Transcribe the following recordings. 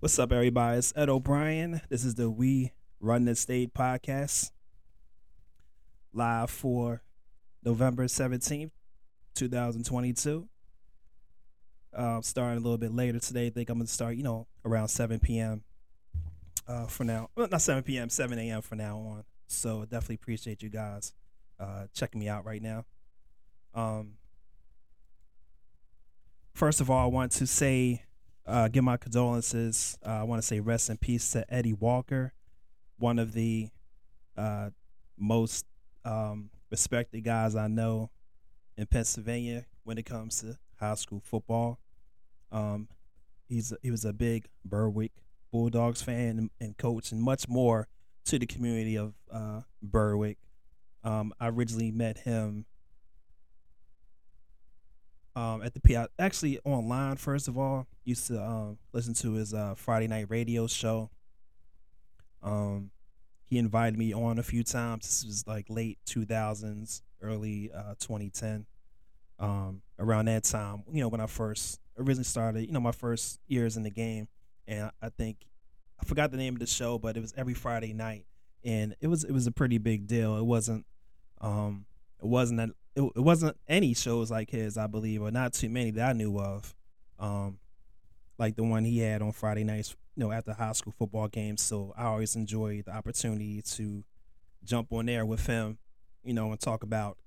What's up, everybody? It's Ed O'Brien. This is the We Run The State Podcast, live for November 17th, 2022. Starting a little bit later today. I think I'm going to start, around 7 p.m. For now. Well, not 7 p.m., 7 a.m. from now on. So definitely appreciate you guys checking me out right now. First of all, I want to say... give my condolences. I want to say rest in peace to Eddie Walker, one of the most respected guys I know in Pennsylvania when it comes to high school football. He was a big Berwick Bulldogs fan and coach, and much more to the community of Berwick. I originally met him at the PIAA, actually online. First of all, used to listen to his Friday night radio show. He invited me on a few times. This was like late 2000s, early 2010. Around that time, when I first originally started, my first years in the game, and I forgot the name of the show, but it was every Friday night, and it was a pretty big deal. It wasn't any shows like his, I believe, or not too many that I knew of, like the one he had on Friday nights, after high school football games. So I always enjoyed the opportunity to jump on there with him, and talk about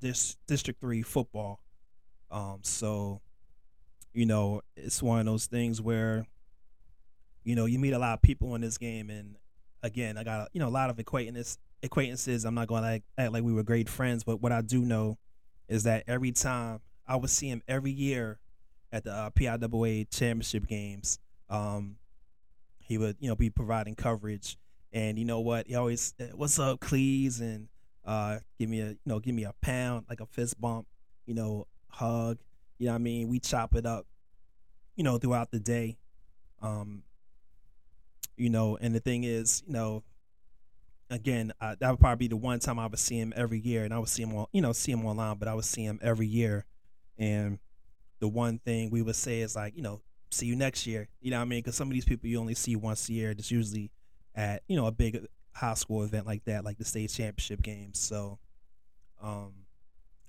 District 3 football. So, it's one of those things where, you meet a lot of people in this game. And, again, I got, a lot of acquaintances. I'm not going to act like we were great friends, but what I do know is that every time I would see him every year at the PIAA championship games, he would be providing coverage, and he always, "What's up, Cleese?" and give me a pound, like a fist bump, hug, what I mean, we chop it up throughout the day. And the thing is, again, that would probably be the one time I would see him every year, and I would see him on, see him online, but I would see him every year. And the one thing we would say is like, see you next year. What I mean? Because some of these people you only see once a year. It's usually at, a big high school event like that, like the state championship games. So,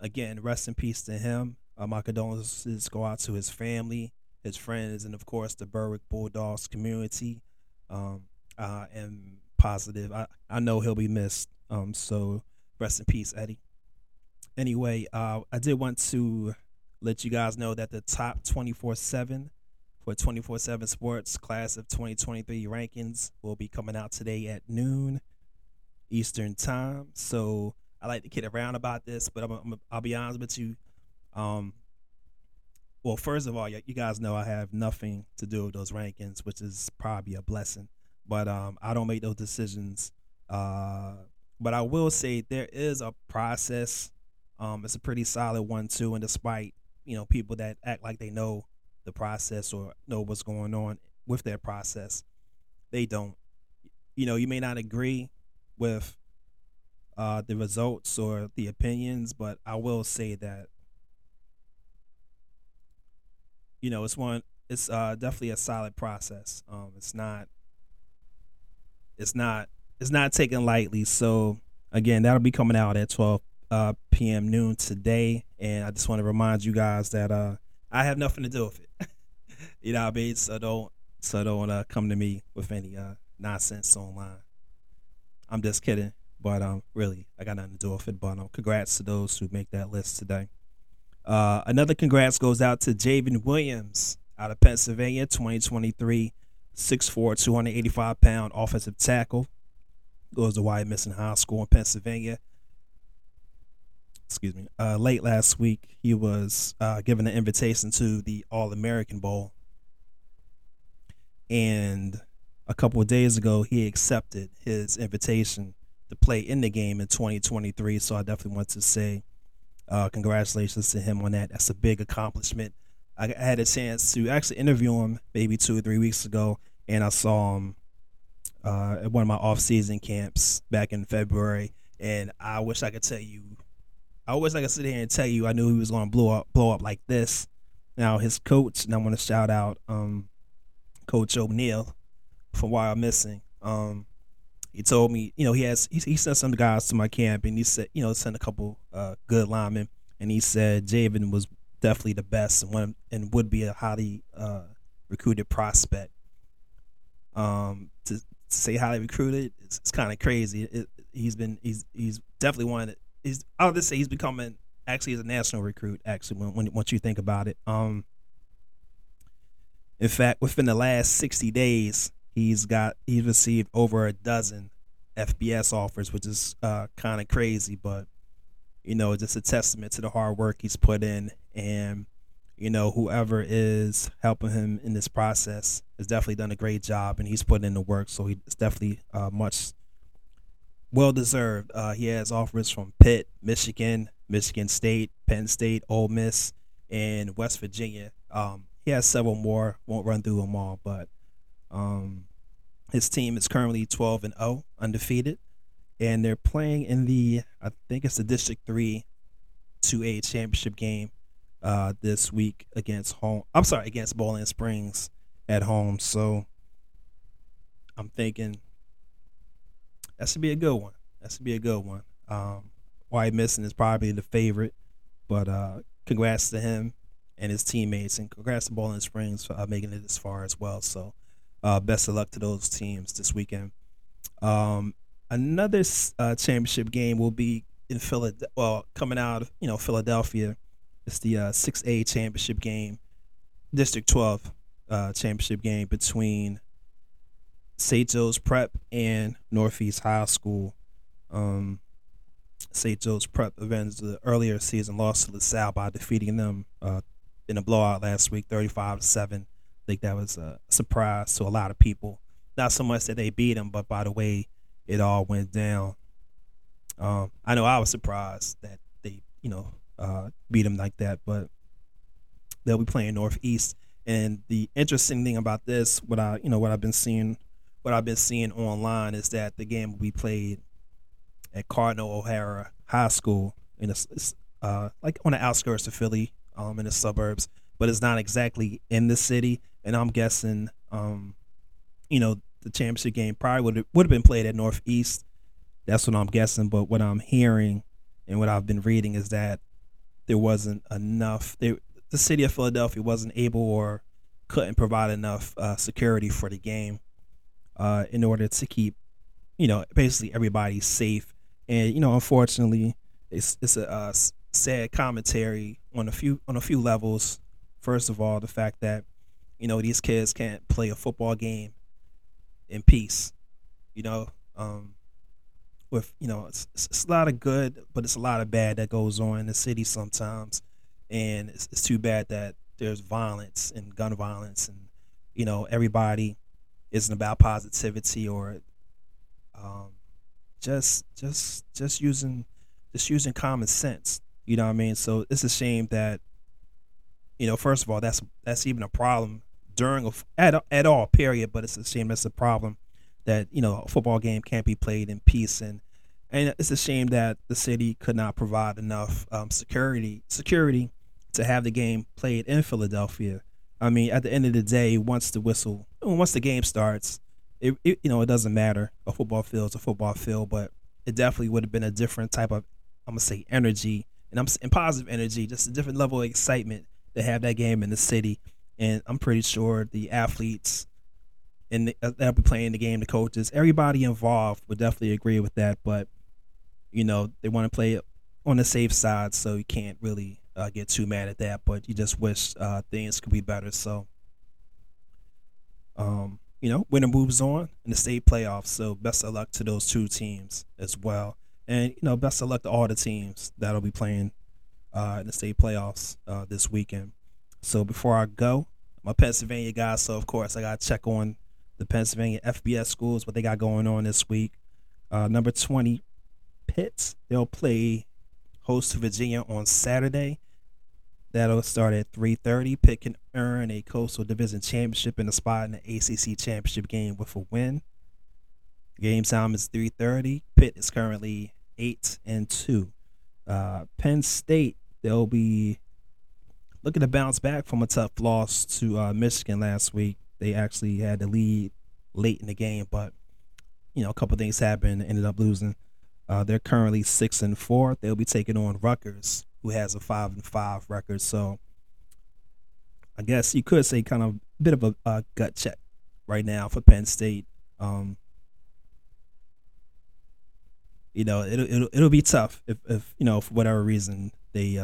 again, rest in peace to him. My condolences go out to his family, his friends, and of course the Berwick Bulldogs community. And positive. I know he'll be missed. So rest in peace, Eddie. Anyway, I did want to let you guys know that the top 24/7 for 24/7 Sports class of 2023 rankings will be coming out today at noon Eastern time. So I like to kid around about this, but I'll be honest with you. Well, first of all, you guys know I have nothing to do with those rankings, which is probably a blessing. But I don't make those decisions. But I will say there is a process. It's a pretty solid one, too. And despite, people that act like they know the process or know what's going on with their process, they don't. You may not agree with the results or the opinions, but I will say that, it's definitely a solid process. It's not taken lightly. So again, that'll be coming out at 12 p.m. noon today, and I just want to remind you guys that I have nothing to do with it. What I mean? So don't come to me with any nonsense online. I'm just kidding, but really, I got nothing to do with it. But congrats to those who make that list today. Another congrats goes out to Javon Williams out of Pennsylvania, 2023. 6'4", 285-pound offensive tackle. Goes to Wyomissing High School in Pennsylvania. Excuse me. Late last week, he was given an invitation to the All-American Bowl. And a couple of days ago, he accepted his invitation to play in the game in 2023. So I definitely want to say congratulations to him on that. That's a big accomplishment. I had a chance to actually interview him maybe 2 or 3 weeks ago, and I saw him at one of my off-season camps back in February. And I wish I could sit here and tell you I knew he was going to blow up like this. Now his coach, and I want to shout out Coach O'Neill from Wyomissing. He told me, you know, he sent some guys to my camp, and he said, you know, sent a couple good linemen, and he said Javon was definitely the best and would be a highly recruited prospect. To say highly recruited, it's kind of crazy. He's definitely one. I'll just say he's becoming actually is a national recruit. Actually, when once you think about it, in fact, within the last 60 days, he's received over a dozen FBS offers, which is kind of crazy, but you know, just a testament to the hard work he's put in, and you know, whoever is helping him in this process has definitely done a great job, and he's put in the work, so it's definitely much well-deserved. He has offers from Pitt, Michigan, Michigan State, Penn State, Ole Miss, and West Virginia. He has several more. Won't run through them all, but his team is currently 12-0, undefeated, and they're playing in the, I think it's the District 3 2A championship game. This week against Bowling Springs at home. So I'm thinking that should be a good one. Wyomissing is probably the favorite, but congrats to him and his teammates, and congrats to Bowling Springs for making it this far as well. So best of luck to those teams this weekend. Another championship game will be in Philadelphia. Well, coming out of Philadelphia. It's the 6A championship game, District 12 championship game between St. Joe's Prep and Northeast High School. St. Joe's Prep avenged the earlier season loss to LaSalle by defeating them in a blowout last week, 35-7. I think that was a surprise to a lot of people. Not so much that they beat them, but by the way it all went down. I know I was surprised that they, beat them like that, but they'll be playing Northeast. And the interesting thing about this, what I've been seeing online, is that the game will be played at Cardinal O'Hara High School, and it's like on the outskirts of Philly, in the suburbs, but it's not exactly in the city. And I'm guessing, the championship game probably would have been played at Northeast. That's what I'm guessing. But what I'm hearing and what I've been reading is that there wasn't enough. The city of Philadelphia wasn't able or couldn't provide enough security for the game in order to keep, basically everybody safe. And unfortunately, it's a sad commentary on a few levels. First of all, the fact that these kids can't play a football game in peace. It's a lot of good, but it's a lot of bad that goes on in the city sometimes, and it's too bad that there's violence and gun violence, and everybody isn't about positivity or just using common sense. You know what I mean? So it's a shame that first of all that's even a problem at all, period. But it's a shame that's a problem. That a football game can't be played in peace, and it's a shame that the city could not provide enough security to have the game played in Philadelphia. I mean, at the end of the day, once the game starts, it doesn't matter. A football field's a football field, but it definitely would have been a different type of, I'm gonna say, energy, and positive energy, just a different level of excitement to have that game in the city. And I'm pretty sure the athletes and they'll be playing the game, the coaches, everybody involved would definitely agree with that. But, they want to play it on the safe side, so you can't really get too mad at that. But you just wish things could be better. So, winner moves on in the state playoffs. So best of luck to those two teams as well. And, best of luck to all the teams that'll be playing in the state playoffs this weekend. So before I go, my Pennsylvania guys, so, of course, I got to check on the Pennsylvania FBS schools, what they got going on this week. Number 20, Pitt. They'll play host to Virginia on Saturday. That'll start at 3:30. Pitt can earn a Coastal Division championship and a spot in the ACC championship game with a win. Game time is 3:30. Pitt is currently 8-2. Penn State, they'll be looking to bounce back from a tough loss to Michigan last week. They actually had the lead late in the game, but you know, a couple of things happened and ended up losing. They're currently 6-4. They'll be taking on Rutgers, who has a 5-5 record. So I guess you could say kind of a bit of a gut check right now for Penn State. You know, it'll be tough if you know, for whatever reason they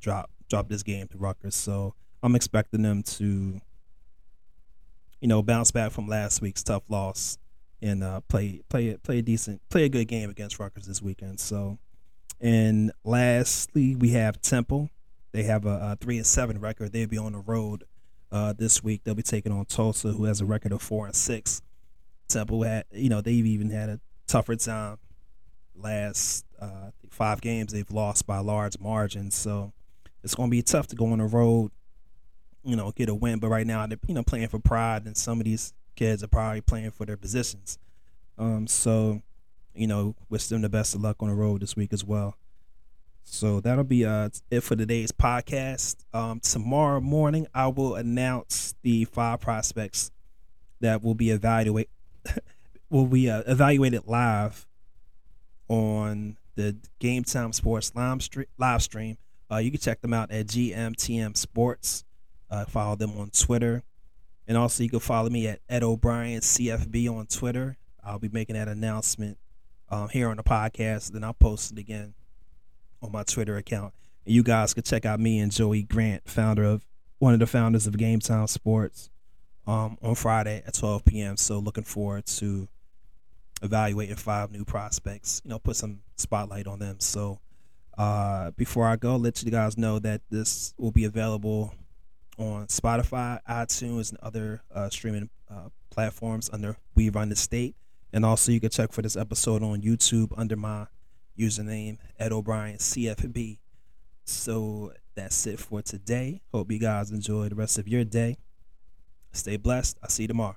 drop this game to Rutgers. So I'm expecting them to, you know, bounce back from last week's tough loss and play a good game against Rutgers this weekend. So, and lastly, we have Temple. They have a 3-7 record. They'll be on the road this week. They'll be taking on Tulsa, who has a record of 4-6. Temple had, you know, they've even had a tougher time. Last 5 games they've lost by large margins. So it's going to be tough to go on the road, you know, get a win. But right now they're, you know, playing for pride, and some of these kids are probably playing for their positions. So, you know, wish them the best of luck on the road this week as well. So that'll be it for today's podcast. Tomorrow morning I will announce the 5 prospects that will be evaluated live on the Game Time Sports live stream. You can check them out at GMTM Sports. Follow them on Twitter. And also you can follow me at Ed O'Brien CFB on Twitter. I'll be making that announcement here on the podcast. Then I'll post it again on my Twitter account. And you guys can check out me and Joey Grant, one of the founders of Game Time Sports, on Friday at 12 p.m. So looking forward to evaluating 5 new prospects, you know, put some spotlight on them. So before I go, let you guys know that this will be available on Spotify, iTunes, and other streaming platforms under We Run The State. And also you can check for this episode on YouTube under my username, Ed O'Brien CFB. So that's it for today. Hope you guys enjoy the rest of your day. Stay blessed. I'll see you tomorrow.